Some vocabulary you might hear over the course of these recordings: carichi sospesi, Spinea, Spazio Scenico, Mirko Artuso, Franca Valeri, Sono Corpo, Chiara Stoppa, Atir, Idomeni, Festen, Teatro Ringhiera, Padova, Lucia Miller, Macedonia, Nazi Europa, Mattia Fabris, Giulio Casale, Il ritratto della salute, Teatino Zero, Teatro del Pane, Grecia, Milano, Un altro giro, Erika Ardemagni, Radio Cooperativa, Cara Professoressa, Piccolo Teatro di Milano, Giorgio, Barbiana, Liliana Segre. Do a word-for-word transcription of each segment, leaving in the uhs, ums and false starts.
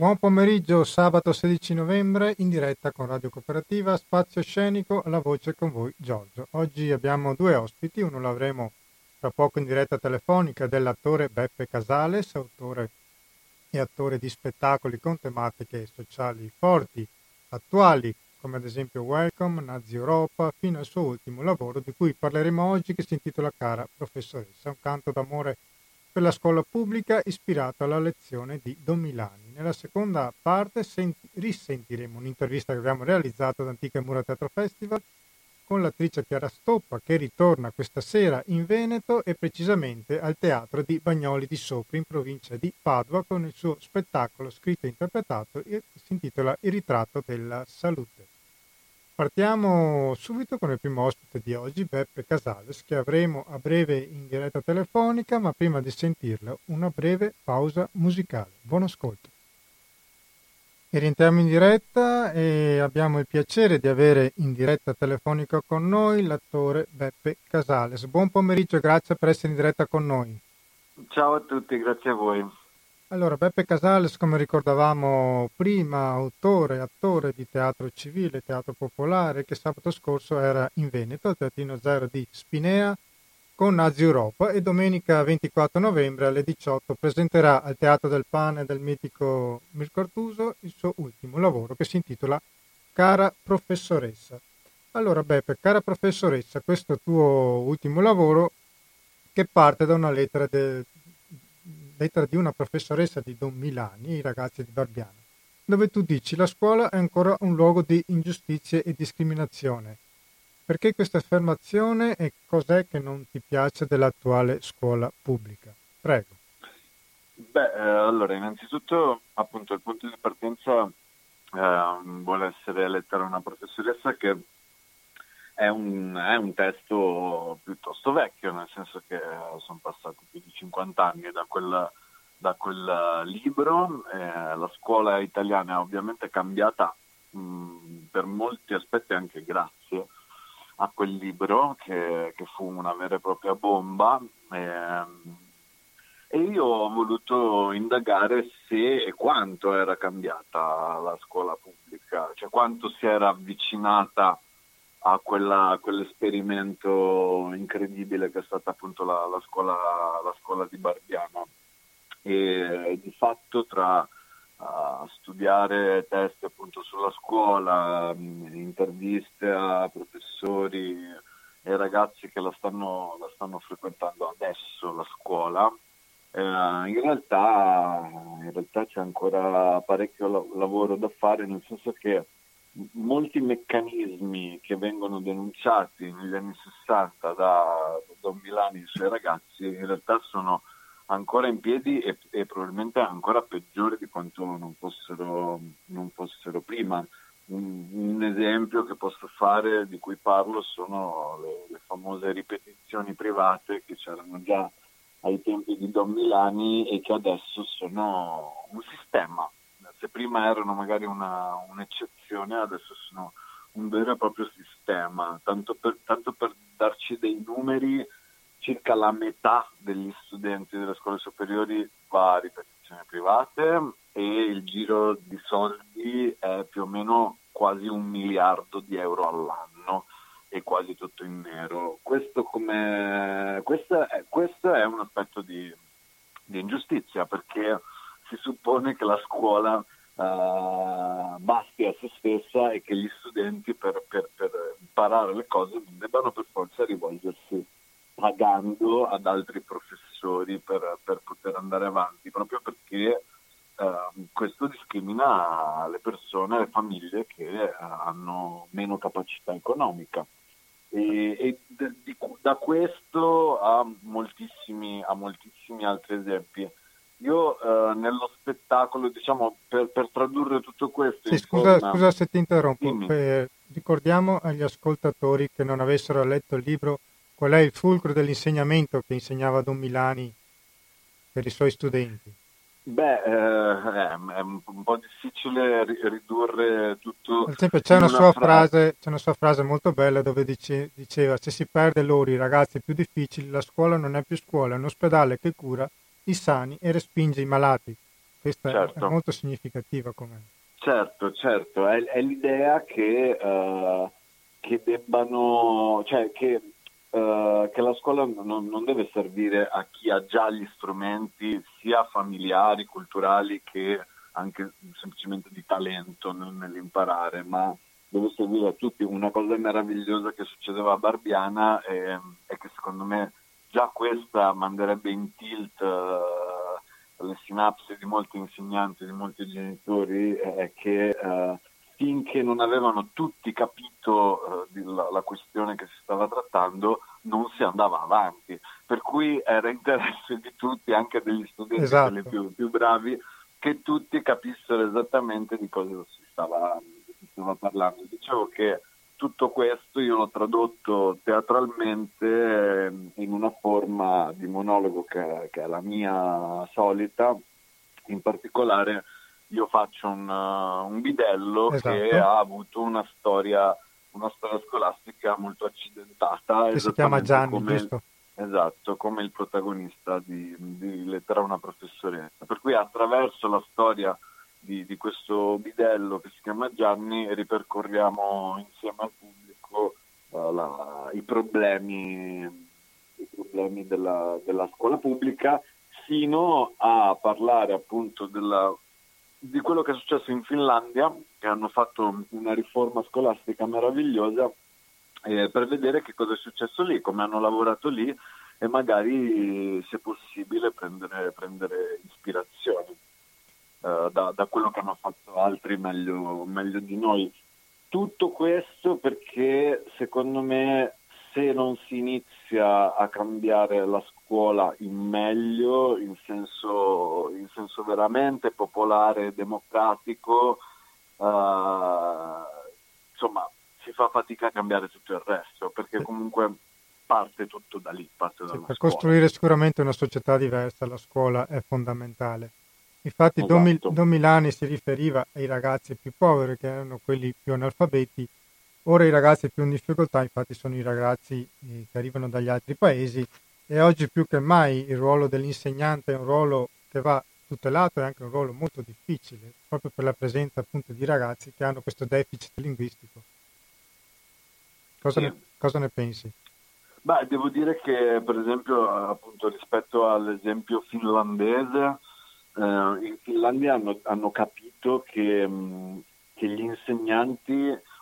Buon pomeriggio, sabato sedici novembre, in diretta con Radio Cooperativa, Spazio Scenico, la voce con voi Giorgio. Oggi abbiamo due ospiti, uno l'avremo tra poco in diretta telefonica dell'attore Beppe Casales, autore e attore di spettacoli con tematiche sociali forti, attuali, come ad esempio Welcome, Nazi Europa, fino al suo ultimo lavoro di cui parleremo oggi, che si intitola Cara Professoressa, un canto d'amore per la scuola pubblica ispirato alla lezione di Don Milani. Nella seconda parte senti- risentiremo un'intervista che abbiamo realizzato ad Antica Mura Teatro Festival con l'attrice Chiara Stoppa, che ritorna questa sera in Veneto e precisamente al teatro di Bagnoli di Sopra, in provincia di Padova, con il suo spettacolo scritto e interpretato che si intitola Il ritratto della salute. Partiamo subito con il primo ospite di oggi, Beppe Casales, che avremo a breve in diretta telefonica, ma prima di sentirlo una breve pausa musicale. Buon ascolto. E rientriamo in diretta e abbiamo il piacere di avere in diretta telefonica con noi l'attore Beppe Casales. Buon pomeriggio, grazie per essere in diretta con noi. Ciao a tutti, grazie a voi. Allora, Beppe Casales, come ricordavamo prima, autore, attore di teatro civile, teatro popolare, che sabato scorso era in Veneto, al Teatino Zero di Spinea, con Nazi Europa, e domenica ventiquattro novembre alle diciotto presenterà al Teatro del Pane del mitico Mirko Artuso il suo ultimo lavoro, che si intitola Cara Professoressa. Allora, Beppe, Cara Professoressa, questo tuo ultimo lavoro che parte da una lettera del... Lettera di una professoressa di Don Milani, I ragazzi di Barbiana, dove tu dici: la scuola è ancora un luogo di ingiustizie e discriminazione. Perché questa affermazione e cos'è che non ti piace dell'attuale scuola pubblica? Prego. Beh, eh, allora, innanzitutto, appunto, il punto di partenza eh, vuole essere Lettera di una professoressa, che è un, è un testo piuttosto vecchio, nel senso che sono passati più di cinquanta anni da quel, da quel libro. Eh, la scuola italiana è ovviamente cambiata mh, per molti aspetti, anche grazie a quel libro che, che fu una vera e propria bomba. Eh, e io ho voluto indagare se e quanto era cambiata la scuola pubblica, cioè quanto si era avvicinata a quella, quell'esperimento incredibile che è stata appunto la, la, scuola, la scuola di Barbiana. E di fatto tra uh, studiare testi appunto sulla scuola, mh, interviste a professori e ragazzi che la stanno, la stanno frequentando adesso la scuola, eh, in realtà, in realtà c'è ancora parecchio la- lavoro da fare, nel senso che molti meccanismi che vengono denunciati negli anni sessanta da Don Milani e i suoi ragazzi in realtà sono ancora in piedi e, e probabilmente ancora peggiori di quanto non fossero, non fossero prima. Un, un esempio che posso fare, di cui parlo, sono le, le famose ripetizioni private che c'erano già ai tempi di Don Milani e che adesso sono un sistema. Se prima erano magari una, un'eccezione, adesso sono un vero e proprio sistema. Tanto per, tanto per darci dei numeri, circa la metà degli studenti delle scuole superiori va a ripetizioni private e il giro di soldi è più o meno quasi un miliardo di euro all'anno e quasi tutto in nero. Questo, come, questo, è, questo è un aspetto di, di ingiustizia, perché si suppone che la scuola uh, basti a se stessa e che gli studenti per, per, per imparare le cose non debbano per forza rivolgersi pagando ad altri professori per, per poter andare avanti, proprio perché uh, questo discrimina le persone, le famiglie che uh, hanno meno capacità economica. E, e da, di, da questo a moltissimi, a moltissimi altri esempi. Io eh, nello spettacolo, diciamo, per, per tradurre tutto questo... Sì, scusa, forma... scusa se ti interrompo. Per, ricordiamo agli ascoltatori che non avessero letto il libro qual è il fulcro dell'insegnamento che insegnava Don Milani per i suoi studenti. Beh, eh, è un po' difficile ridurre tutto... Per esempio c'è una, una sua frase... frase, c'è una sua frase molto bella dove dice, diceva se si perde loro i ragazzi più difficili, la scuola non è più scuola, è un ospedale che cura i sani e respinge i malati. Questa certo. è molto significativa come... Certo, certo, è, è l'idea che, uh, che debbano, cioè che, uh, che la scuola non, non deve servire a chi ha già gli strumenti sia familiari, culturali che anche semplicemente di talento nell'imparare, ma deve servire a tutti. Una cosa meravigliosa che succedeva a Barbiana è, è che secondo me già questa manderebbe in tilt... Uh, le sinapsi di molti insegnanti, di molti genitori, eh, che eh, finché non avevano tutti capito eh, la, la questione che si stava trattando, non si andava avanti, per cui era interesse di tutti, anche degli studenti esatto. quelli più, più bravi, che tutti capissero esattamente di cosa si stava, si stava parlando. Dicevo che tutto questo io l'ho tradotto teatralmente in una forma di monologo che, che è la mia solita. In particolare io faccio un, un bidello esatto. che ha avuto una storia una storia scolastica molto accidentata. Che si chiama Gianni, come, giusto? Esatto, come il protagonista di, di Lettera a una professoressa. Per cui attraverso la storia Di, di questo bidello che si chiama Gianni ripercorriamo insieme al pubblico uh, la, i problemi, i problemi della, della scuola pubblica, sino a parlare appunto della, di quello che è successo in Finlandia, che hanno fatto una riforma scolastica meravigliosa, eh, per vedere che cosa è successo lì, come hanno lavorato lì e magari, se possibile, prendere, prendere ispirazione Da, da quello che hanno fatto altri meglio, meglio di noi. Tutto questo perché secondo me, se non si inizia a cambiare la scuola in meglio, in senso, in senso veramente popolare e democratico, eh, insomma si fa fatica a cambiare tutto il resto, perché comunque parte tutto da lì, parte dalla sì, per scuola. Costruire sicuramente una società diversa la scuola è fondamentale. Infatti esatto. Don, Mil- Don Milani si riferiva ai ragazzi più poveri, che erano quelli più analfabeti. Ora i ragazzi più in difficoltà infatti sono i ragazzi eh, che arrivano dagli altri paesi, e oggi più che mai il ruolo dell'insegnante è un ruolo che va tutelato, è anche un ruolo molto difficile, proprio per la presenza appunto di ragazzi che hanno questo deficit linguistico. Cosa, sì. ne, cosa ne pensi? Beh, devo dire che per esempio appunto rispetto all'esempio finlandese, Uh, in Finlandia hanno, hanno capito che, mh, che gli insegnanti,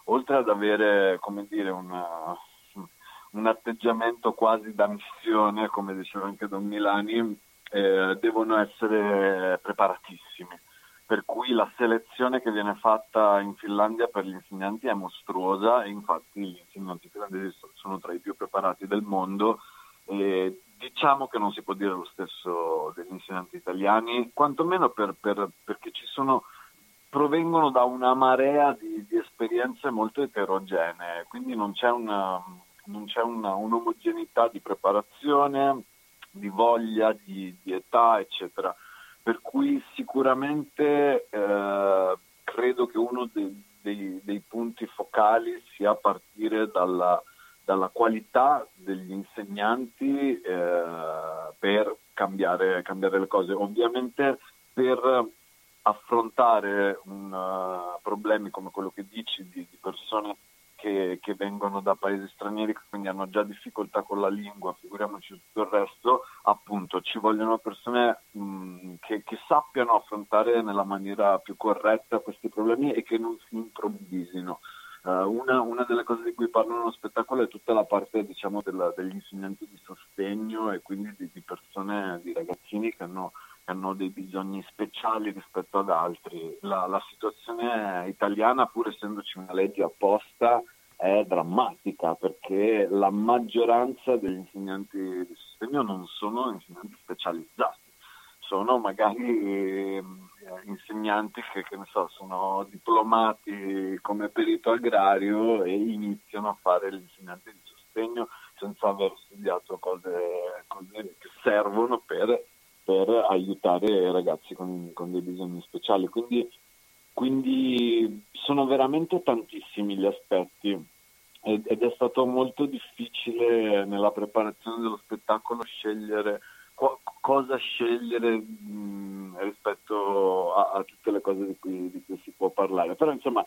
oltre ad avere, come dire, una, un atteggiamento quasi da missione, come diceva anche Don Milani, eh, devono essere preparatissimi. Per cui la selezione che viene fatta in Finlandia per gli insegnanti è mostruosa, e infatti gli insegnanti finlandesi sono tra i più preparati del mondo. E diciamo che non si può dire lo stesso degli insegnanti italiani, quantomeno per, per, perché ci sono, provengono da una marea di, di esperienze molto eterogenee, quindi non c'è una, non c'è una, un'omogeneità di preparazione, di voglia, di, di età, eccetera. Per cui sicuramente eh, credo che uno dei, dei, dei punti focali sia partire dalla dalla qualità degli insegnanti eh, per cambiare, cambiare le cose. Ovviamente per affrontare un, uh, problemi come quello che dici di, di persone che, che vengono da paesi stranieri, che quindi hanno già difficoltà con la lingua, figuriamoci tutto il resto, appunto ci vogliono persone mh, che, che sappiano affrontare nella maniera più corretta questi problemi e che non si improvvisino. Una, una delle cose di cui parlo nello spettacolo è tutta la parte, diciamo, della, degli insegnanti di sostegno, e quindi di, di persone, di ragazzini che hanno, che hanno dei bisogni speciali rispetto ad altri. La, la situazione italiana, pur essendoci una legge apposta, è drammatica, perché la maggioranza degli insegnanti di sostegno non sono insegnanti specializzati. Sono magari eh, insegnanti che, che ne so, sono diplomati come perito agrario e iniziano a fare l'insegnante di sostegno senza aver studiato cose, cose che servono per, per aiutare i ragazzi con, con dei bisogni speciali. Quindi, quindi sono veramente tantissimi gli aspetti, ed, ed è stato molto difficile nella preparazione dello spettacolo scegliere cosa scegliere mh, rispetto a, a tutte le cose di cui, di cui si può parlare. Però insomma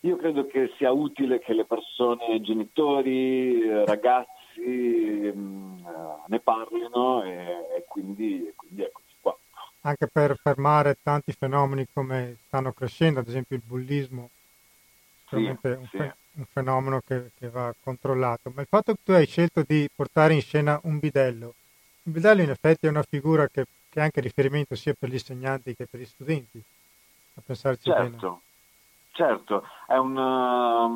io credo che sia utile che le persone, genitori, ragazzi mh, ne parlino e, e quindi, e quindi eccoci qua. Anche per fermare tanti fenomeni come stanno crescendo, ad esempio il bullismo, sicuramente sì, un, sì. Fe- un fenomeno che, che va controllato. Ma il fatto che tu hai scelto di portare in scena un bidello, il bidello in effetti è una figura che, che è anche riferimento sia per gli insegnanti che per gli studenti, a pensarci certo. bene. Certo, è una,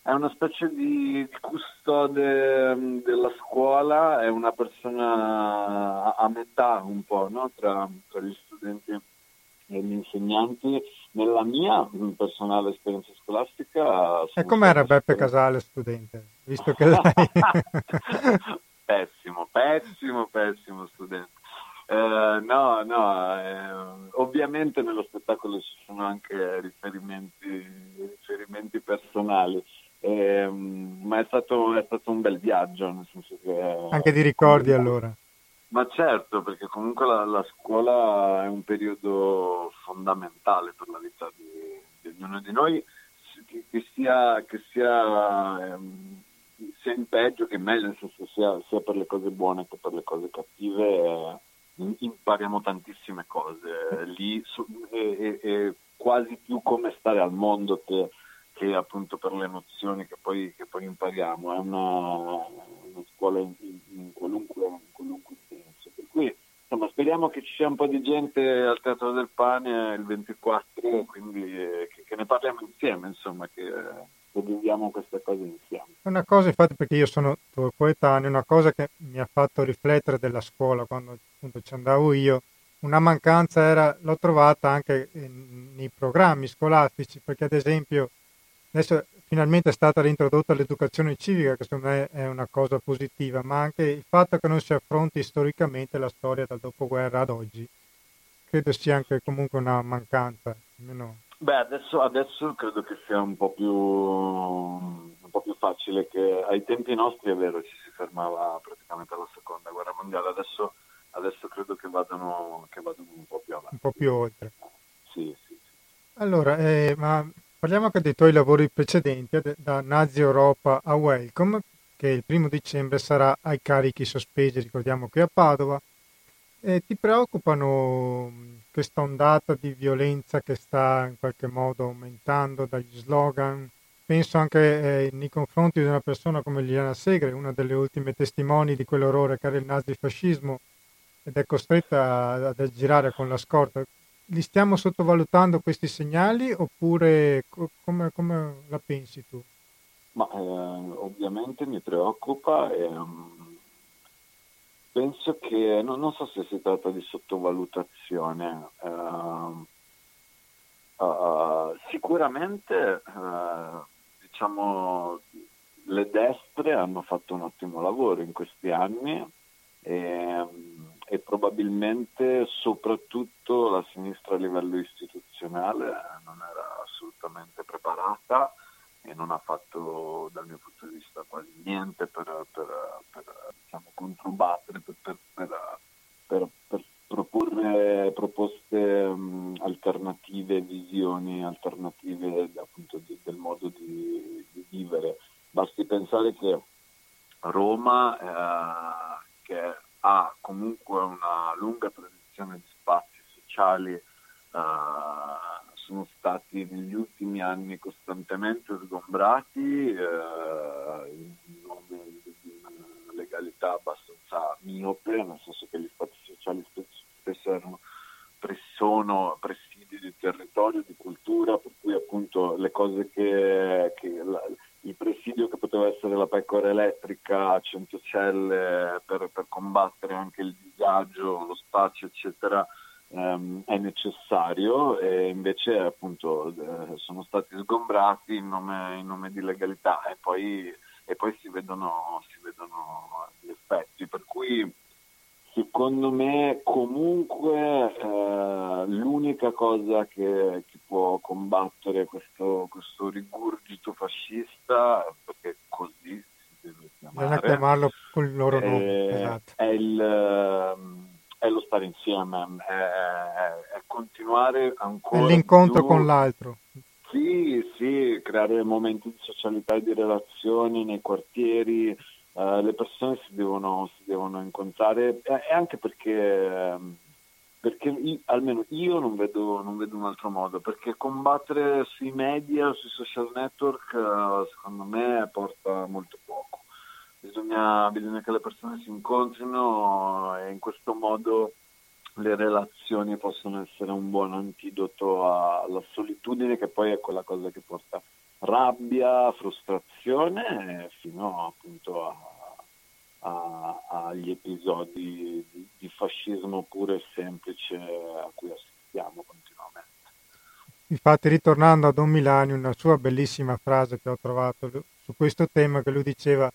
è una specie di custode della scuola, è una persona a metà un po', no? tra, tra gli studenti e gli insegnanti. Nella mia personale esperienza scolastica... E com'era Beppe Casales studente? Visto che lei... pessimo, pessimo, pessimo studente. Uh, no, no, eh, ovviamente nello spettacolo ci sono anche riferimenti, riferimenti personali, eh, ma è stato, è stato un bel viaggio, nel senso che... Anche di ricordi allora? Ma certo, perché comunque la, la scuola è un periodo fondamentale per la vita di, di ognuno di noi, che, che sia... Che sia ehm, sia in peggio che in meglio, nel senso sia, sia per le cose buone che per le cose cattive... Eh, impariamo tantissime cose lì su, e, e, e quasi più come stare al mondo che, che appunto per le nozioni che poi, che poi impariamo. È una, una scuola in, in, qualunque, in qualunque senso, per cui insomma speriamo che ci sia un po' di gente al Teatro del Pane il ventiquattro, quindi che, che ne parliamo insieme, insomma, che, che viviamo queste cose insieme. Una cosa, infatti, perché io sono tuo coetaneo, una cosa che mi ha fatto riflettere della scuola quando appunto ci andavo io, una mancanza era, l'ho trovata anche in, nei programmi scolastici, perché ad esempio adesso finalmente è stata reintrodotta l'educazione civica, che secondo me è una cosa positiva, ma anche il fatto che non si affronti storicamente la storia dal dopoguerra ad oggi, credo sia anche comunque una mancanza. Almeno... Beh, adesso, adesso credo che sia un po' più un po' più facile, che ai tempi nostri è vero ci si fermava praticamente alla seconda guerra mondiale, adesso Adesso credo che vadano, che vadano un po' più avanti. Un po' più oltre. Sì, sì, sì. Allora, eh, ma parliamo anche dei tuoi lavori precedenti, da Nazi Europa a Welcome, che il primo dicembre sarà ai Carichi Sospesi, ricordiamo qui a Padova. Eh, ti preoccupano questa ondata di violenza che sta in qualche modo aumentando dagli slogan? Penso anche eh, nei confronti di una persona come Liliana Segre, una delle ultime testimoni di quell'orrore che era il nazifascismo, ed è costretta ad aggirare con la scorta. Li stiamo sottovalutando questi segnali oppure co- come, come la pensi tu? Ma eh, ovviamente mi preoccupa e um, penso che no, non so se si tratta di sottovalutazione. Uh, uh, sicuramente uh, diciamo le destre hanno fatto un ottimo lavoro in questi anni e e probabilmente soprattutto la sinistra a livello istituzionale non era assolutamente preparata e non ha fatto, dal mio punto di vista, quasi niente per, per, per diciamo, controbattere, per, per, per, per, per proporre proposte um, alternative, visioni alternative appunto di, del modo di, di vivere. Basti pensare che Roma, eh, che è ha comunque una lunga tradizione di spazi sociali, uh, sono stati negli ultimi anni costantemente sgombrati uh, in nome di una legalità abbastanza miope, nel senso che gli spazi sociali spesso erano sono presidi di territorio, di cultura, per cui appunto le cose che, che la, il presidio che poteva essere la pecora elettrica a Centocelle per, per combattere anche il disagio, lo spazio eccetera, ehm, è necessario, e invece appunto eh, sono stati sgombrati in nome, in nome di legalità e poi, e poi si vedono, si vedono gli effetti, per cui secondo me comunque eh, l'unica cosa che, che può combattere questo, questo rigurgito fascista, perché così si deve chiamare, bisogna chiamarlo con il loro nome, è, esatto. è, il, è lo stare insieme, è, è continuare ancora, è l'incontro più con l'altro. Sì, sì, creare momenti di socialità e di relazioni nei quartieri, eh, le persone si devono, si devono incontrare, e, e anche perché, perché io, almeno io non vedo, non vedo un altro modo, perché combattere sui media, sui social network, secondo me porta molto poco. Bisogna, bisogna che le persone si incontrino, e in questo modo le relazioni possono essere un buon antidoto alla solitudine, che poi è quella cosa che porta rabbia, frustrazione, fino appunto a, a, agli episodi di, di fascismo puro e semplice a cui assistiamo continuamente. Infatti, ritornando a Don Milani, una sua bellissima frase che ho trovato su questo tema, che lui diceva: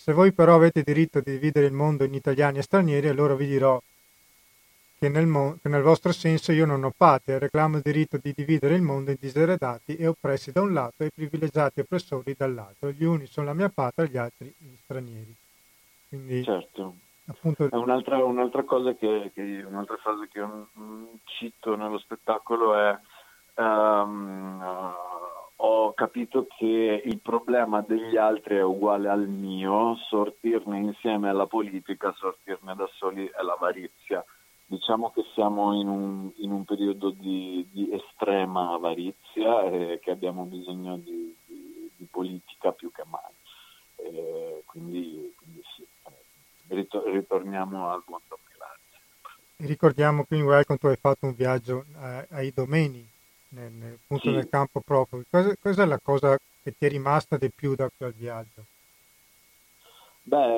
se voi però avete diritto di dividere il mondo in italiani e stranieri, allora vi dirò che nel, mo- che nel vostro senso io non ho patria, reclamo il diritto di dividere il mondo in diseredati e oppressi da un lato e privilegiati e oppressori dall'altro. Gli uni sono la mia patria, gli altri gli stranieri. Quindi, certo, appunto, è un'altra, un'altra cosa che, che io, un'altra frase che io cito nello spettacolo è um, uh, ho capito che il problema degli altri è uguale al mio, sortirne insieme è la politica, sortirne da soli è l'avarizia. Diciamo che siamo in un, in un periodo di, di estrema avarizia, e che abbiamo bisogno di, di, di politica più che mai. E quindi, quindi sì, ritorniamo al buon Don Milani. Ricordiamo che in Welcome tu hai fatto un viaggio a Idomeni, nel, nel, appunto sì. nel campo profughi. Cosa, cosa è la cosa che ti è rimasta di più da quel viaggio? Beh,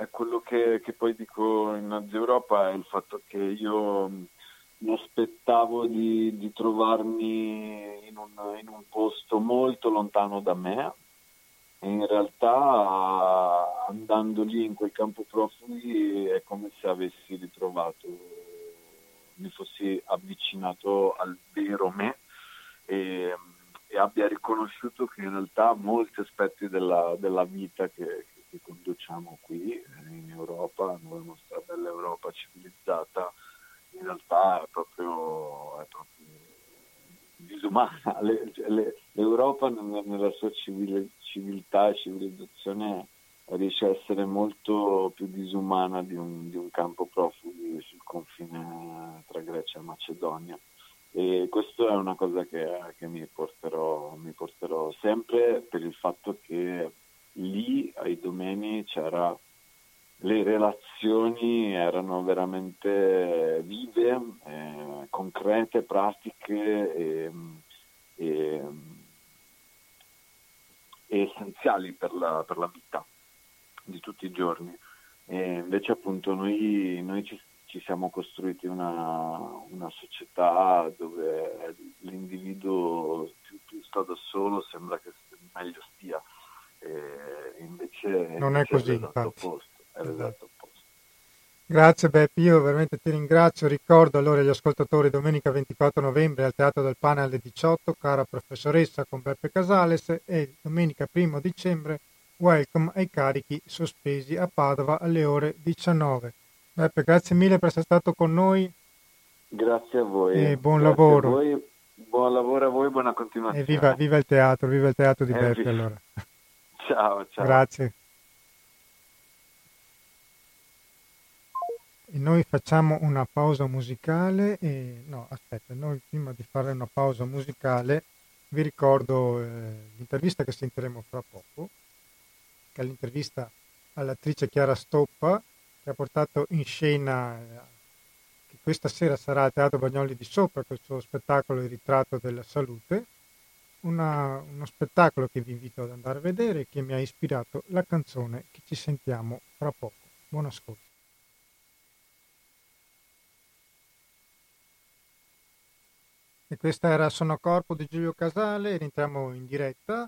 è quello che, che poi dico in Nazi Europa, è il fatto che io mi aspettavo di, di trovarmi in un, in un posto molto lontano da me, e in realtà andando lì in quel campo profughi è come se avessi ritrovato, mi fossi avvicinato al vero me, e, e abbia riconosciuto che in realtà molti aspetti della, della vita che che conduciamo qui in Europa, nella nostra bella Europa civilizzata, in realtà è proprio, è proprio disumana. Le, le, L'Europa nella sua civile, civiltà e civilizzazione riesce a essere molto più disumana di un, di un campo profughi sul confine tra Grecia e Macedonia. E questo è una cosa che, che mi porterò, mi porterò sempre, per il fatto che lì ai Domeni c'era, le relazioni erano veramente vive, eh, concrete, pratiche e, e, e essenziali per la, per la vita di tutti i giorni. E invece appunto noi, noi ci, ci siamo costruiti una, una società dove l'individuo più, più sta da solo, sembra che meglio stia. E invece non invece è così, esatto, posto, è esatto. Posto. Grazie Beppe, io veramente ti ringrazio. Ricordo allora gli ascoltatori: domenica ventiquattro novembre al Teatro del Pane alle diciotto, Cara Professoressa con Beppe Casales, e domenica primo dicembre Welcome ai Carichi Sospesi a Padova alle ore diciannove. Beppe, grazie mille per essere stato con noi. Grazie a voi e buon grazie lavoro a voi. Buon lavoro a voi, buona continuazione, e viva, viva il teatro, viva il teatro di eh, Beppe, viva. Allora ciao, ciao. Grazie. E noi facciamo una pausa musicale. E... No, aspetta, noi prima di fare una pausa musicale vi ricordo eh, l'intervista che sentiremo fra poco, che è l'intervista all'attrice Chiara Stoppa, che ha portato in scena, eh, che questa sera sarà al Teatro Bagnoli di Sopra, col suo spettacolo Il ritratto della salute. Una, uno spettacolo che vi invito ad andare a vedere, che mi ha ispirato la canzone che ci sentiamo fra poco. Buon ascolto. E questa era Sono Corpo di Giulio Casale. Rientriamo in diretta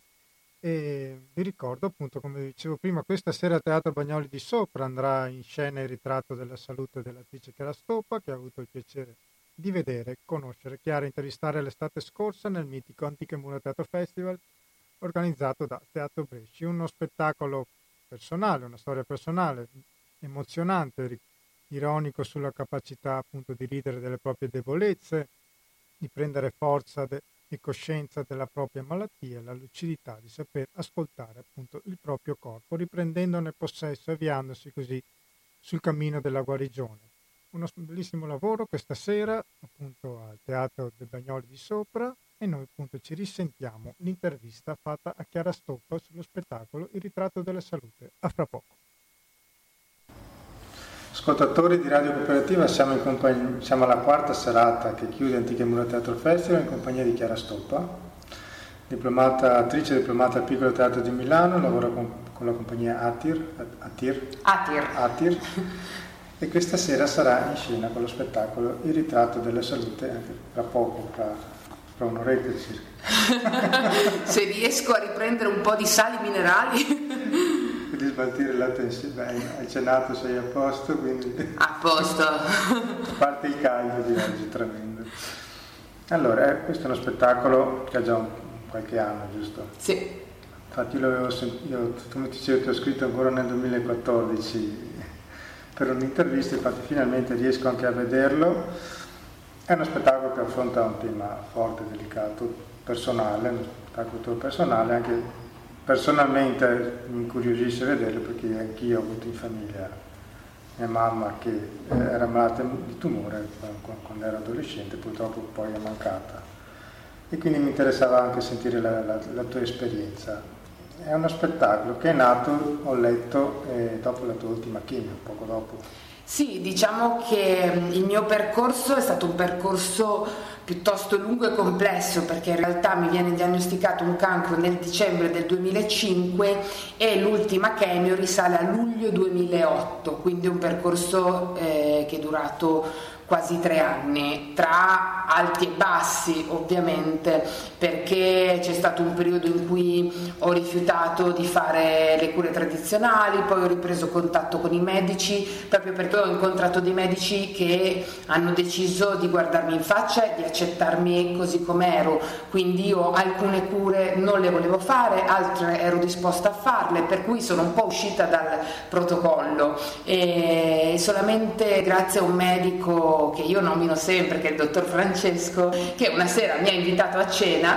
e vi ricordo appunto, come dicevo prima, questa sera al Teatro Bagnoli di Sopra andrà in scena Il ritratto della salute dell'attrice Chiara Stoppa, che ha avuto il piacere di vedere, conoscere, Chiara intervistare l'estate scorsa nel mitico Antica Mura Teatro Festival organizzato da Teatro Bresci. Uno spettacolo personale, una storia personale, emozionante, ironico sulla capacità appunto di ridere delle proprie debolezze, di prendere forza de- e coscienza della propria malattia, la lucidità di saper ascoltare appunto il proprio corpo, riprendendone possesso e avviandosi così sul cammino della guarigione. Uno bellissimo lavoro questa sera appunto al Teatro del Bagnoli di Sopra, e noi appunto ci risentiamo l'intervista fatta a Chiara Stoppa sullo spettacolo Il ritratto della salute. A fra poco. Ascoltatori di Radio Cooperativa, siamo, in compagn- siamo alla quarta serata che chiude Antica Mura Teatro Festival in compagnia di Chiara Stoppa, diplomata, attrice diplomata al Piccolo Teatro di Milano, lavora con, con la compagnia Atir, Atir, Atir. Atir. E questa sera sarà in scena con lo spettacolo Il ritratto della salute, anche tra poco, tra, tra un'oretta circa. Se riesco a riprendere un po' di sali minerali. Di sbaltire la tensione. Beh, hai cenato, sei a posto, quindi... A posto. Parte il caldo di oggi, tremendo. Allora, eh, questo è uno spettacolo che ha già un, qualche anno, giusto? Sì. Infatti io l'avevo sentito, come ti dicevo, ti ho scritto ancora nel duemilaquattordici... per un'intervista, infatti finalmente riesco anche a vederlo. È uno spettacolo che affronta un tema forte, delicato, personale, uno spettacolo tuo personale, anche personalmente mi incuriosisce vederlo perché anch'io ho avuto in famiglia mia mamma che era malata di tumore quando era adolescente, purtroppo poi è mancata, e quindi mi interessava anche sentire la, la, la tua esperienza. È uno spettacolo che è nato, ho letto, eh, dopo la tua ultima chemio, poco dopo. Sì, diciamo che il mio percorso è stato un percorso piuttosto lungo e complesso, perché in realtà mi viene diagnosticato un cancro nel dicembre del duemilacinque e l'ultima chemio risale a luglio duemilaotto, quindi un percorso eh, che è durato quasi tre anni, tra alti e bassi ovviamente, perché c'è stato un periodo in cui ho rifiutato di fare le cure tradizionali, poi ho ripreso contatto con i medici, proprio perché ho incontrato dei medici che hanno deciso di guardarmi in faccia e di accettarmi così com'ero, quindi io alcune cure non le volevo fare, altre ero disposta a farle, per cui sono un po' uscita dal protocollo, e solamente grazie a un medico che io nomino sempre, che è il dottor Francesco, che una sera mi ha invitato a cena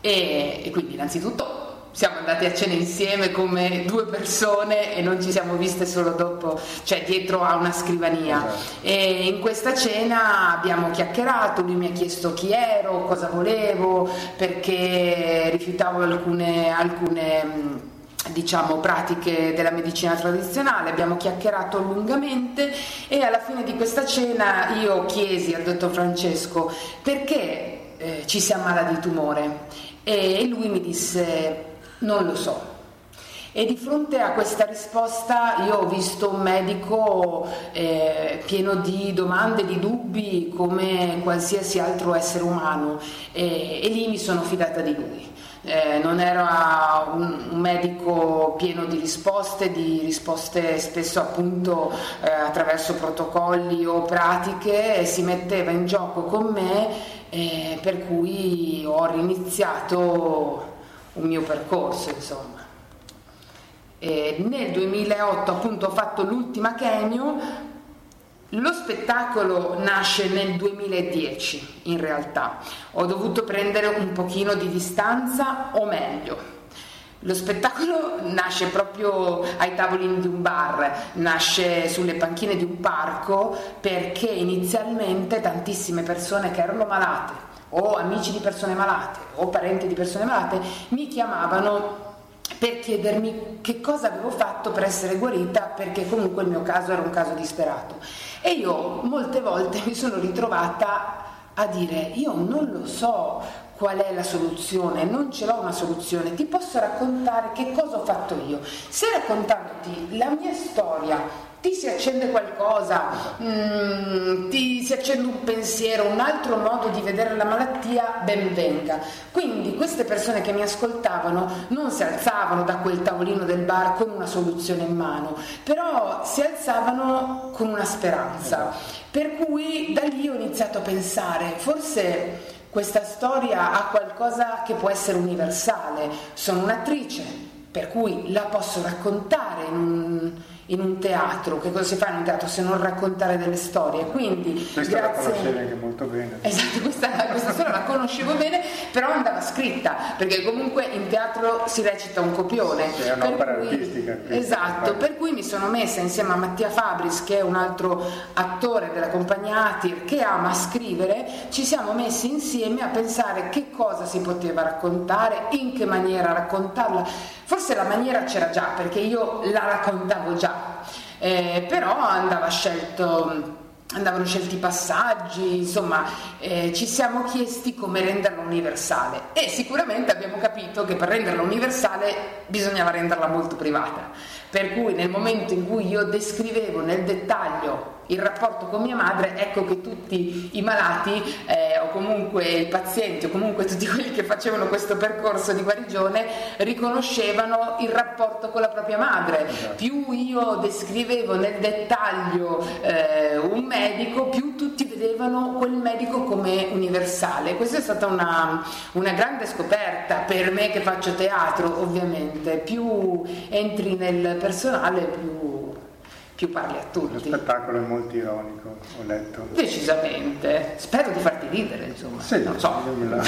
e, e quindi innanzitutto siamo andati a cena insieme come due persone e non ci siamo viste solo dopo, cioè dietro a una scrivania. E in questa cena abbiamo chiacchierato, lui mi ha chiesto chi ero, cosa volevo, perché rifiutavo alcune... alcune diciamo pratiche della medicina tradizionale. Abbiamo chiacchierato lungamente e alla fine di questa cena io chiesi al dottor Francesco perché eh, ci si ammala di tumore, e lui mi disse non lo so. E di fronte a questa risposta io ho visto un medico eh, pieno di domande, di dubbi, come qualsiasi altro essere umano, e, e lì mi sono fidata di lui. Eh, non era un, un medico pieno di risposte, di risposte spesso appunto eh, attraverso protocolli o pratiche, e si metteva in gioco con me, eh, per cui ho riniziato un mio percorso, insomma. E nel duemilaotto appunto ho fatto l'ultima chemio. Lo spettacolo nasce nel duemiladieci, in realtà. Ho dovuto prendere un pochino di distanza, o meglio, lo spettacolo nasce proprio ai tavolini di un bar, nasce sulle panchine di un parco, perché inizialmente tantissime persone che erano malate, o amici di persone malate, o parenti di persone malate, mi chiamavano per chiedermi che cosa avevo fatto per essere guarita, perché comunque il mio caso era un caso disperato, e io molte volte mi sono ritrovata a dire io non lo so qual è la soluzione, non ce l'ho una soluzione, ti posso raccontare che cosa ho fatto io, se raccontandoti la mia storia ti si accende qualcosa, mm, ti si accende un pensiero, un altro modo di vedere la malattia, ben venga. Quindi queste persone che mi ascoltavano non si alzavano da quel tavolino del bar con una soluzione in mano, però si alzavano con una speranza, per cui da lì ho iniziato a pensare forse questa storia ha qualcosa che può essere universale. Sono un'attrice, per cui la posso raccontare in un in un teatro, che cosa si fa in un teatro se non raccontare delle storie? Quindi questa grazie... la conoscevo anche molto bene. Esatto, questa, questa storia la conoscevo bene, però andava scritta, perché comunque in teatro si recita un copione. Sì, è un'opera cui... artistica. Esatto, per cui mi sono messa insieme a Mattia Fabris, che è un altro attore della compagnia Atir, che ama scrivere, ci siamo messi insieme a pensare che cosa si poteva raccontare, in che maniera raccontarla. Forse la maniera c'era già, perché io la raccontavo già. Eh, però andava scelto, andavano scelti i passaggi, insomma eh, ci siamo chiesti come renderla universale, e sicuramente abbiamo capito che per renderla universale bisognava renderla molto privata, per cui nel momento in cui io descrivevo nel dettaglio il rapporto con mia madre, ecco che tutti i malati eh, o comunque i pazienti o comunque tutti quelli che facevano questo percorso di guarigione riconoscevano il rapporto con la propria madre. Più io descrivevo nel dettaglio eh, un medico, più tutti vedevano quel medico come universale. Questa è stata una, una grande scoperta per me che faccio teatro, ovviamente. Più entri nel personale, più più parli a tutti. Lo spettacolo è molto ironico, ho letto. Decisamente. Spero di farti ridere, insomma. Sì, non so. La...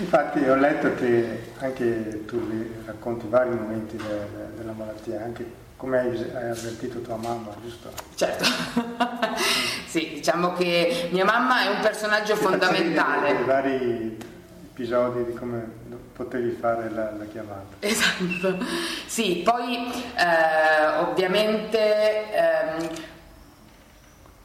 Infatti ho letto che anche tu racconti vari momenti de- de- della malattia, anche come hai, hai avvertito tua mamma, giusto? Certo. Sì, diciamo che mia mamma è un personaggio ti fondamentale. Dei vari episodi di come potevi fare la, la chiamata. Esatto, sì, poi eh, ovviamente ehm,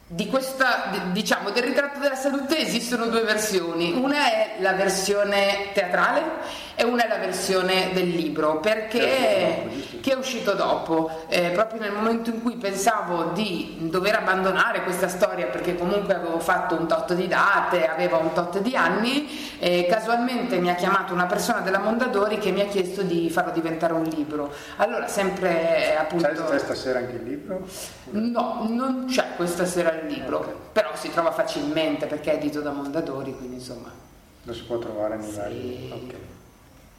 di questa, d- diciamo, del ritratto della salute esistono due versioni, una è la versione teatrale e una è la versione del libro, perché che è uscito dopo, eh, proprio nel momento in cui pensavo di dover abbandonare questa storia, perché comunque avevo fatto un tot di date, avevo un tot di anni, eh, casualmente mi ha chiamato una persona della Mondadori che mi ha chiesto di farlo diventare un libro. Allora sempre eh, appunto... C'è questa sera anche il libro? No, non c'è questa sera il libro, okay. Però si trova facilmente perché è edito da Mondadori, quindi insomma... Lo si può trovare nei vari... Ok.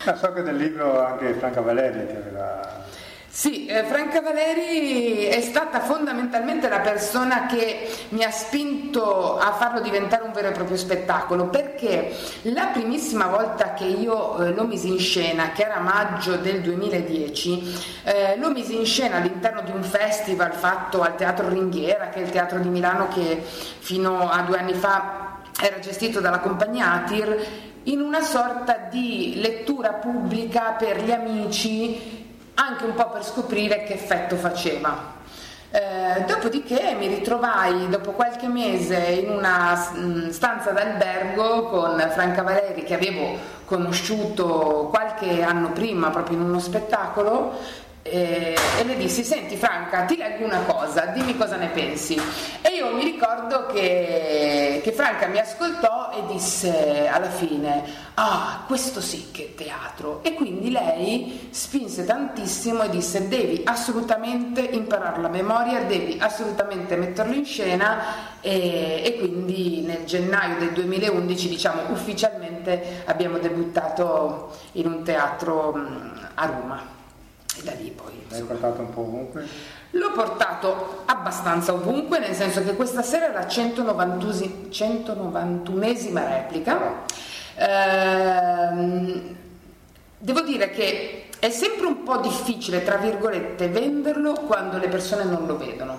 Ah, so che del libro anche Franca Valeri ti aveva... Sì, eh, Franca Valeri è stata fondamentalmente la persona che mi ha spinto a farlo diventare un vero e proprio spettacolo, perché la primissima volta che io eh, lo misi in scena, che era maggio del duemiladieci, eh, lo misi in scena all'interno di un festival fatto al Teatro Ringhiera, che è il teatro di Milano che fino a due anni fa era gestito dalla compagnia Atir, in una sorta di lettura pubblica per gli amici, anche un po' per scoprire che effetto faceva. Eh, dopodiché mi ritrovai dopo qualche mese in una mh, stanza d'albergo con Franca Valeri, che avevo conosciuto qualche anno prima proprio in uno spettacolo, eh, e le dissi: senti Franca, ti leggo una cosa, dimmi cosa ne pensi. E io mi ricordo che, che Franca mi ascoltò e disse alla fine: ah, questo sì che è teatro. E quindi lei spinse tantissimo e disse: devi assolutamente imparare la memoria, devi assolutamente metterlo in scena, e, e quindi nel gennaio del duemilaundici, diciamo, ufficialmente abbiamo debuttato in un teatro a Roma. E da lì poi... L'hai portato un po' ovunque? L'ho portato abbastanza ovunque, nel senso che questa sera è la centonovantunesima replica. Uh, devo dire che è sempre un po' difficile, tra virgolette, venderlo quando le persone non lo vedono,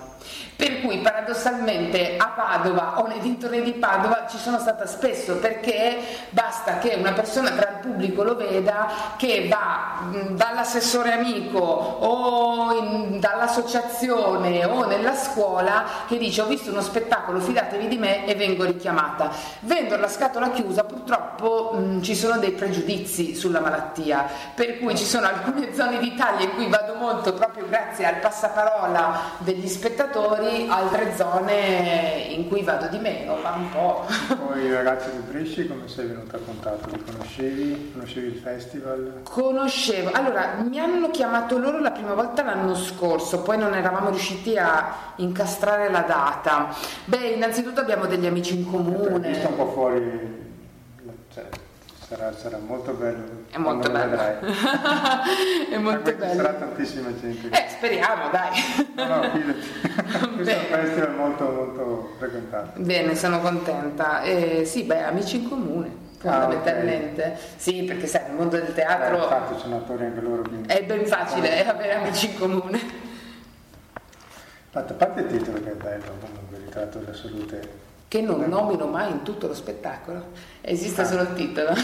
per cui paradossalmente a Padova o nei dintorni di Padova ci sono stata spesso, perché basta che una persona tra il pubblico lo veda, che va mh, dall'assessore amico o in, dall'associazione o nella scuola, che dice: ho visto uno spettacolo, fidatevi di me, e vengo richiamata. Venderla a scatola chiusa, purtroppo mh, ci sono dei pregiudizi sulla malattia, per cui ci sono alcune zone d'Italia in cui vado molto proprio grazie al passaparola degli spettatori, altre zone in cui vado di meno, ma un po'. Poi i ragazzi di Bresci come sei venuta a contatto? Li conoscevi? Conoscevi il festival? Conoscevo, allora mi hanno chiamato loro la prima volta l'anno scorso, poi non eravamo riusciti a incastrare la data. Beh, innanzitutto abbiamo degli amici in comune. Visto un po' fuori, cioè, Sarà, sarà molto bello. È molto bello. È molto bello. Ci sarà tantissima gente. Eh, speriamo, dai. No, no, questo è un festival molto, molto frequentato. Bene, sono contenta. Eh, sì, beh, amici in comune. Fondamentalmente, ah, okay. Sì, perché sai, nel mondo del teatro. Eh, infatti, sono attori anche loro. Quindi... È ben facile ah. avere amici in comune. Fatto, a parte il titolo che è bello, comunque, Il ritratto della salute. Che non nomino mai in tutto lo spettacolo, esiste ah. solo il titolo.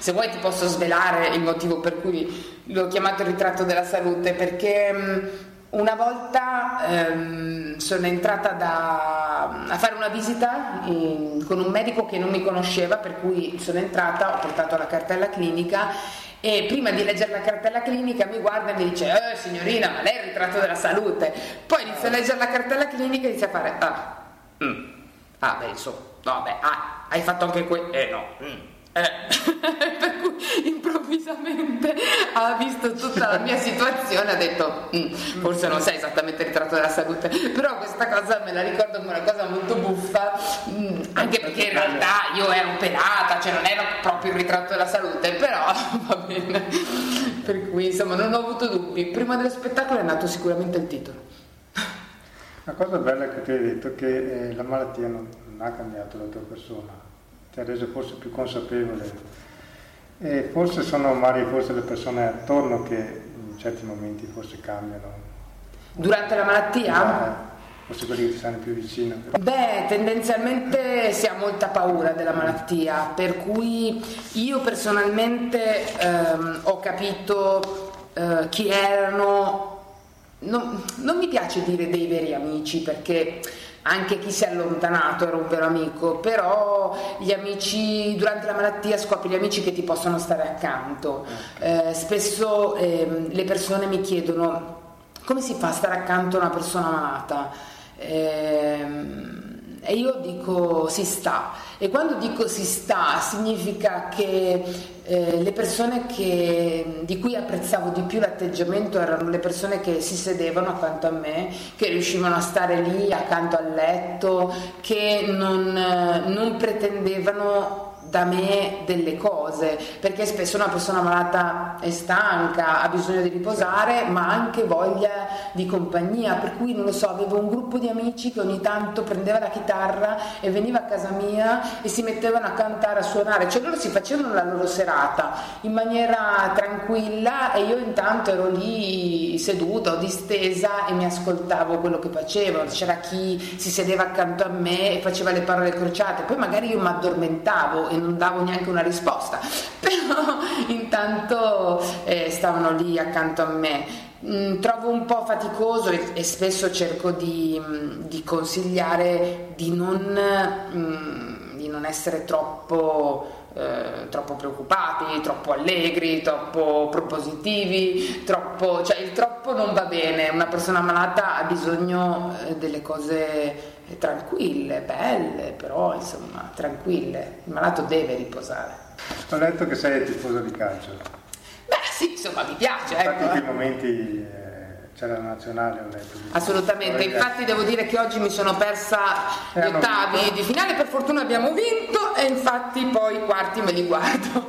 Se vuoi ti posso svelare il motivo per cui l'ho chiamato Il ritratto della salute, perché una volta ehm, sono entrata da, a fare una visita in, con un medico che non mi conosceva, per cui sono entrata, ho portato la cartella clinica e prima di leggere la cartella clinica mi guarda e mi dice eh, signorina, ma lei è il ritratto della salute. Poi inizio a leggere la cartella clinica e inizio a fare ah, mm. Ah beh insomma, no beh, ah, hai fatto anche quello, eh no, mm. eh. Per cui improvvisamente ha visto tutta la mia situazione, ha detto mm, forse non sei esattamente il ritratto della salute, però questa cosa me la ricordo come una cosa molto buffa, mm, anche perché in realtà io ero pelata, cioè non ero proprio il ritratto della salute, però va bene, per cui insomma non ho avuto dubbi, prima dello spettacolo è nato sicuramente il titolo. La cosa bella che tu hai detto è che eh, la malattia non, non ha cambiato la tua persona, ti ha reso forse più consapevole e forse sono magari forse le persone attorno che in certi momenti forse cambiano. Durante la malattia? Ma, forse quelli che ti stanno più vicino. Beh, tendenzialmente si ha molta paura della malattia, per cui io personalmente ehm, ho capito eh, chi erano. Non, non mi piace dire dei veri amici, perché anche chi si è allontanato era un vero amico, però gli amici durante la malattia scopri gli amici che ti possono stare accanto. Eh, spesso eh, le persone mi chiedono come si fa a stare accanto a una persona malata eh, e io dico si sta, e quando dico si sta significa che Eh, le persone che, di cui apprezzavo di più l'atteggiamento erano le persone che si sedevano accanto a me, che riuscivano a stare lì accanto al letto, che non, non pretendevano da me delle cose, perché spesso una persona malata è stanca, ha bisogno di riposare, ma ha anche voglia di compagnia, per cui non lo so, avevo un gruppo di amici che ogni tanto prendeva la chitarra e veniva a casa mia e si mettevano a cantare, a suonare, cioè loro si facevano la loro serata in maniera tranquilla e io intanto ero lì seduta o distesa e mi ascoltavo quello che facevo. C'era chi si sedeva accanto a me e faceva le parole crociate, poi magari io mi addormentavo e non davo neanche una risposta, però intanto eh, stavano lì accanto a me. Trovo un po' faticoso e, e spesso cerco di, di consigliare di non, di non essere troppo Eh, troppo preoccupati, troppo allegri, troppo propositivi, troppo, cioè il troppo non va bene. Una persona malata ha bisogno eh, delle cose tranquille, belle, però insomma tranquille. Il malato deve riposare. Ho letto che sei tifoso di calcio. Beh sì, insomma mi piace. Infatti ecco. In quei momenti eh, c'era la nazionale, ho letto. Assolutamente. Infatti devo dire che oggi mi sono persa eh, gli ottavi vinto. Di finale. Per fortuna abbiamo vinto. E infatti poi i quarti me li guardo.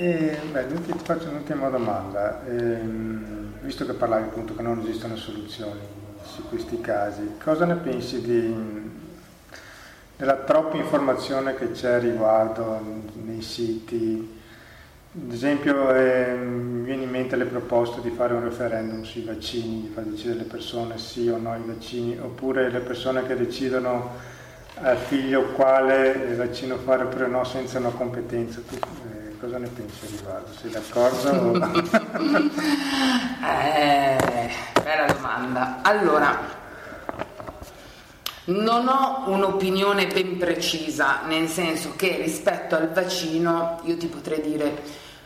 E, beh, ti faccio un'ultima domanda. Ehm, visto che parlavi appunto che non esistono soluzioni su questi casi, cosa ne pensi di, della troppa informazione che c'è riguardo nei siti? Ad esempio ehm, mi viene in mente le proposte di fare un referendum sui vaccini, di far decidere le persone sì o no ai vaccini, oppure le persone che decidono al figlio quale vaccino fare oppure no senza una competenza. Tu eh, cosa ne pensi al riguardo? Sei d'accordo? O... eh, bella domanda. Allora, non ho un'opinione ben precisa, nel senso che rispetto al vaccino io ti potrei dire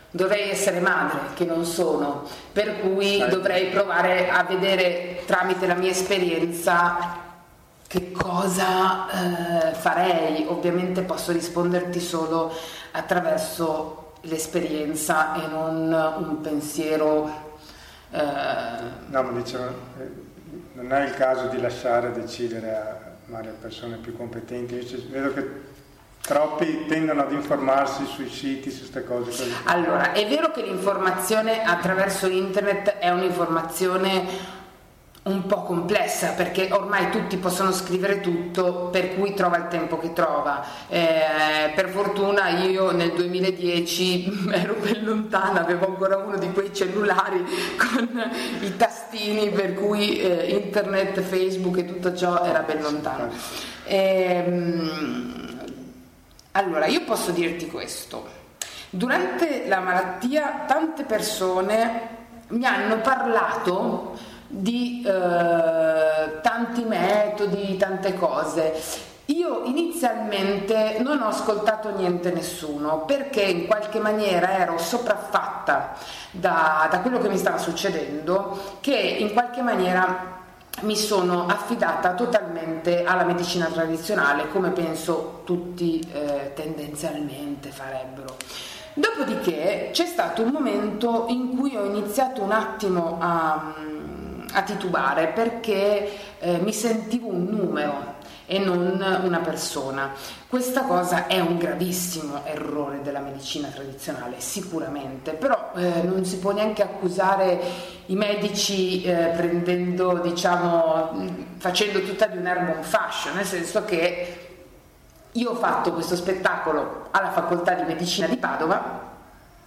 dovrei essere madre, che non sono, per cui Sai. dovrei provare a vedere tramite la mia esperienza che cosa eh, farei. Ovviamente posso risponderti solo attraverso l'esperienza e non un pensiero. Eh... No, ma dicevo, non è il caso di lasciare decidere a, magari, a persone più competenti. Io vedo che Troppi tendono ad informarsi sui siti, su queste cose, cose. Allora, è vero che l'informazione attraverso internet è un'informazione un po' complessa, perché ormai tutti possono scrivere tutto, per cui trova il tempo che trova. Eh, per fortuna io nel duemiladieci ero ben lontana, avevo ancora uno di quei cellulari con i tastini, per cui eh, internet, Facebook e tutto ciò era ben lontano. Eh, Allora, io posso dirti questo: durante la malattia tante persone mi hanno parlato di eh, tanti metodi, tante cose. Io inizialmente non ho ascoltato niente, nessuno, perché in qualche maniera ero sopraffatta da, da quello che mi stava succedendo, che in qualche maniera mi sono affidata totalmente alla medicina tradizionale, come penso tutti eh, tendenzialmente farebbero. Dopodiché c'è stato un momento in cui ho iniziato un attimo a, a titubare, perché eh, mi sentivo un numero e non una persona. Questa cosa è un gravissimo errore della medicina tradizionale, sicuramente, però eh, non si può neanche accusare i medici eh, prendendo, diciamo, facendo tutta di un'erba un fascio, nel senso che io ho fatto questo spettacolo alla facoltà di medicina di Padova.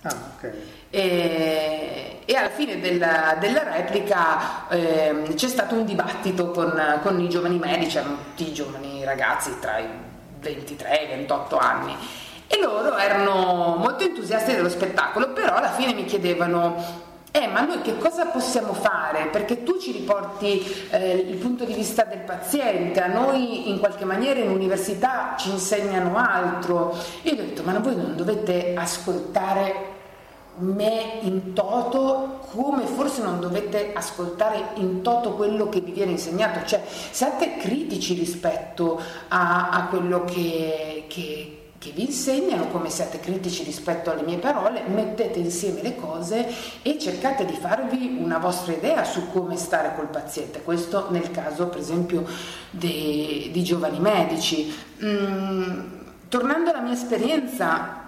Ah, okay. e, e alla fine della, della replica eh, c'è stato un dibattito con, con i giovani medici, erano tutti giovani ragazzi tra i ventitré e i ventotto anni, e loro erano molto entusiasti dello spettacolo, però alla fine mi chiedevano: eh, ma noi che cosa possiamo fare? Perché tu ci riporti eh, il punto di vista del paziente, a noi in qualche maniera in università ci insegnano altro. Io gli ho detto: ma voi non dovete ascoltare me in toto, come forse non dovete ascoltare in toto quello che vi viene insegnato? Cioè, siate critici rispetto a, a quello che... che che vi insegnano, come siate critici rispetto alle mie parole, mettete insieme le cose e cercate di farvi una vostra idea su come stare col paziente. Questo nel caso, per esempio, dei, di giovani medici. Mm, tornando alla mia esperienza,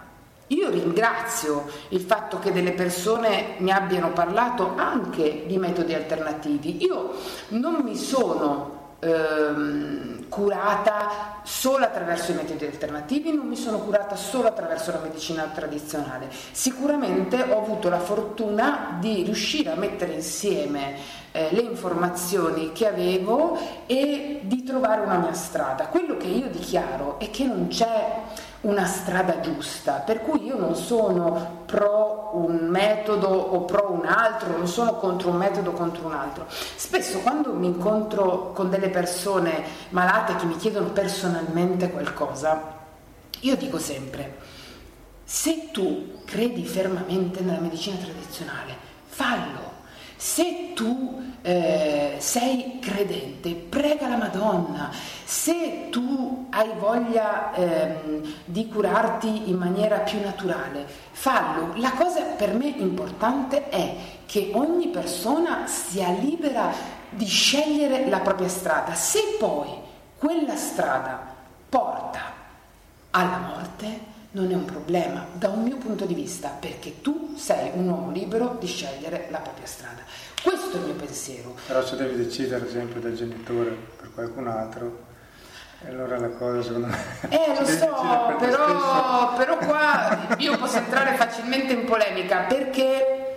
io ringrazio il fatto che delle persone mi abbiano parlato anche di metodi alternativi. Io non mi sono Ehm, curata solo attraverso i metodi alternativi, non mi sono curata solo attraverso la medicina tradizionale. Sicuramente ho avuto la fortuna di riuscire a mettere insieme eh, le informazioni che avevo e di trovare una mia strada. Quello che io dichiaro è che non c'è una strada giusta, per cui io non sono pro un metodo o pro un altro, non sono contro un metodo o contro un altro. Spesso quando mi incontro con delle persone malate che mi chiedono personalmente qualcosa, io dico sempre: se tu credi fermamente nella medicina tradizionale, fallo. Se tu eh, sei credente, prega la Madonna. Se tu hai voglia ehm, di curarti in maniera più naturale, fallo. La cosa per me importante è che ogni persona sia libera di scegliere la propria strada. Se poi quella strada porta alla morte, non è un problema da un mio punto di vista, perché tu sei un uomo libero di scegliere la propria strada. Questo è il mio pensiero. Però se devi decidere, ad esempio, del genitore per qualcun altro, e allora la cosa, secondo me, eh lo so, per però, però qua io posso entrare facilmente in polemica, perché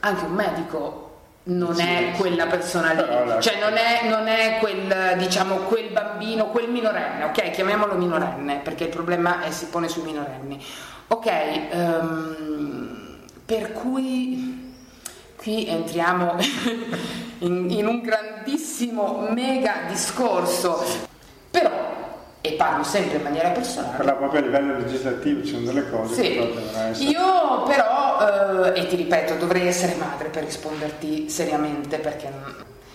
anche un medico non sì, è quella persona lì, cioè non è, non è quel, diciamo, quel bambino, quel minorenne, ok? Chiamiamolo minorenne, perché il problema è, si pone sui minorenni, ok? Um, per cui qui entriamo in, in un grandissimo mega discorso, però, e parlo sempre in maniera personale, parla proprio a livello legislativo, ci sono delle cose sì. che però essere... io però eh, e ti ripeto, dovrei essere madre per risponderti seriamente, perché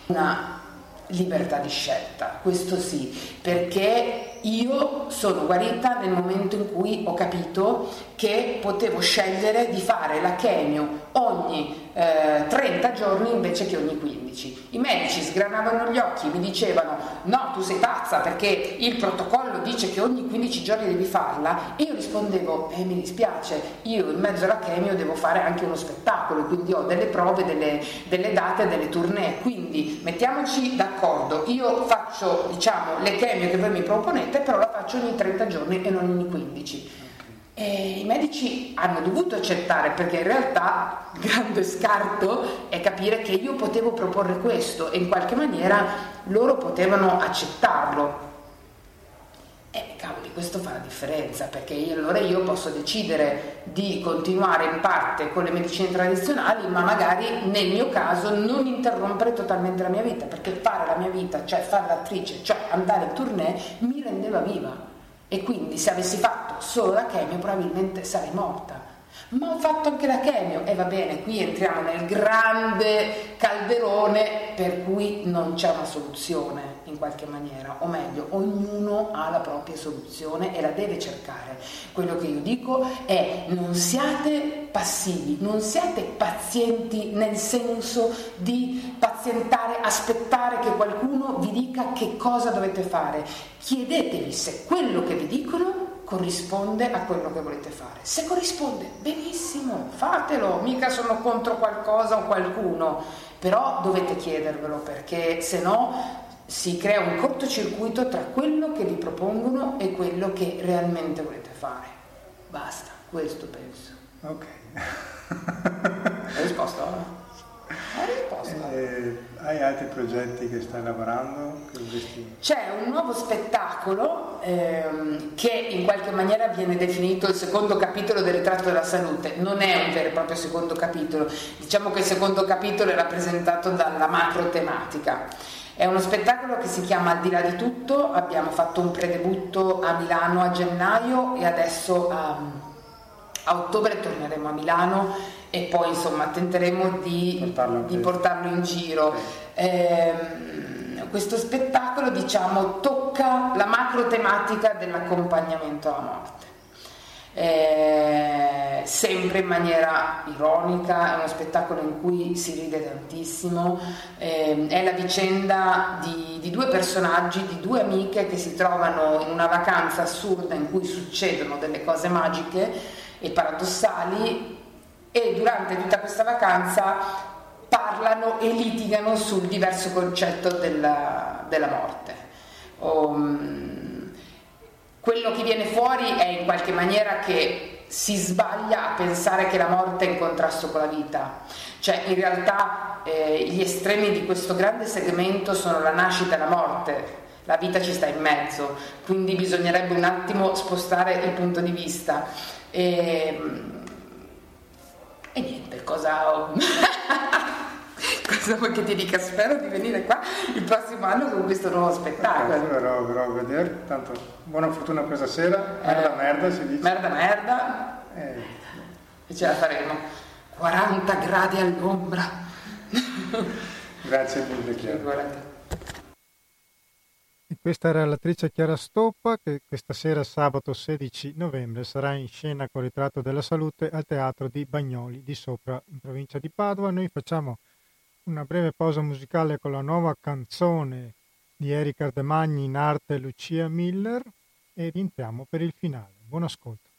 una libertà di scelta, questo sì, perché io sono guarita nel momento in cui ho capito che potevo scegliere di fare la chemio ogni eh, trenta giorni invece che ogni quindici. I medici sgranavano gli occhi, mi dicevano: no, tu sei pazza perché il protocollo dice che ogni quindici giorni devi farla, e io rispondevo, eh, mi dispiace, io in mezzo alla chemio devo fare anche uno spettacolo, quindi ho delle prove, delle, delle date, delle tournée, quindi mettiamoci d'accordo, io faccio diciamo le chemio che voi mi proponete, però la faccio ogni trenta giorni e non ogni quindici. E i medici hanno dovuto accettare, perché in realtà il grande scarto è capire che io potevo proporre questo e in qualche maniera loro potevano accettarlo. E cavoli, questo fa la differenza, perché io, allora io posso decidere di continuare in parte con le medicine tradizionali, ma magari nel mio caso non interrompere totalmente la mia vita, perché fare la mia vita, cioè fare l'attrice, cioè andare in tournée, mi rendeva viva. E quindi se avessi fatto solo la chemio probabilmente sarei morta. Ma ho fatto anche la chemio, e va bene, qui entriamo nel grande calderone per cui non c'è una soluzione in qualche maniera, o meglio, ognuno ha la propria soluzione e la deve cercare. Quello che io dico è: non siate passivi, non siate pazienti nel senso di pazientare, aspettare che qualcuno vi dica che cosa dovete fare. Chiedetevi se quello che vi dicono corrisponde a quello che volete fare. Se corrisponde, benissimo, fatelo, mica sono contro qualcosa o qualcuno, però dovete chiedervelo, perché se no si crea un cortocircuito tra quello che vi propongono e quello che realmente volete fare. Basta, questo penso. Ok. Hai risposto? Hai risposto? Eh, hai altri progetti che stai lavorando? C'è un nuovo spettacolo ehm, che in qualche maniera viene definito il secondo capitolo del ritratto della salute. Non è un vero e proprio secondo capitolo, diciamo che il secondo capitolo è rappresentato dalla macro tematica. È uno spettacolo che si chiama Al di là di tutto. Abbiamo fatto un predebutto a Milano a gennaio e adesso a, a ottobre torneremo a Milano e poi insomma tenteremo di portarlo in, di portarlo in giro. Eh, questo spettacolo diciamo tocca la macro tematica dell'accompagnamento alla morte. Eh, sempre in maniera ironica, è uno spettacolo in cui si ride tantissimo, eh, è la vicenda di, di due personaggi, di due amiche che si trovano in una vacanza assurda in cui succedono delle cose magiche e paradossali, e durante tutta questa vacanza parlano e litigano sul diverso concetto della, della morte. Um, Quello che viene fuori è in qualche maniera che si sbaglia a pensare che la morte è in contrasto con la vita. Cioè in realtà eh, gli estremi di questo grande segmento sono la nascita e la morte. La vita ci sta in mezzo, quindi bisognerebbe un attimo spostare il punto di vista. E, e niente, cosa... cosa vuoi che ti dica? Spero di venire qua il prossimo anno con questo nuovo spettacolo. Okay, allora lo verrò a vedere. Tanto buona fortuna questa sera. Merda eh, merda si dice. Merda merda eh. E ce la faremo. quaranta gradi all'ombra. Grazie mille Chiara. E questa era l'attrice Chiara Stoppa, che questa sera sabato sedici novembre sarà in scena con il Ritratto della Salute al Teatro di Bagnoli di Sopra, in provincia di Padova. Noi facciamo una breve pausa musicale con la nuova canzone di Erika Ardemagni in arte Lucia Miller e rientriamo per il finale. Buon ascolto.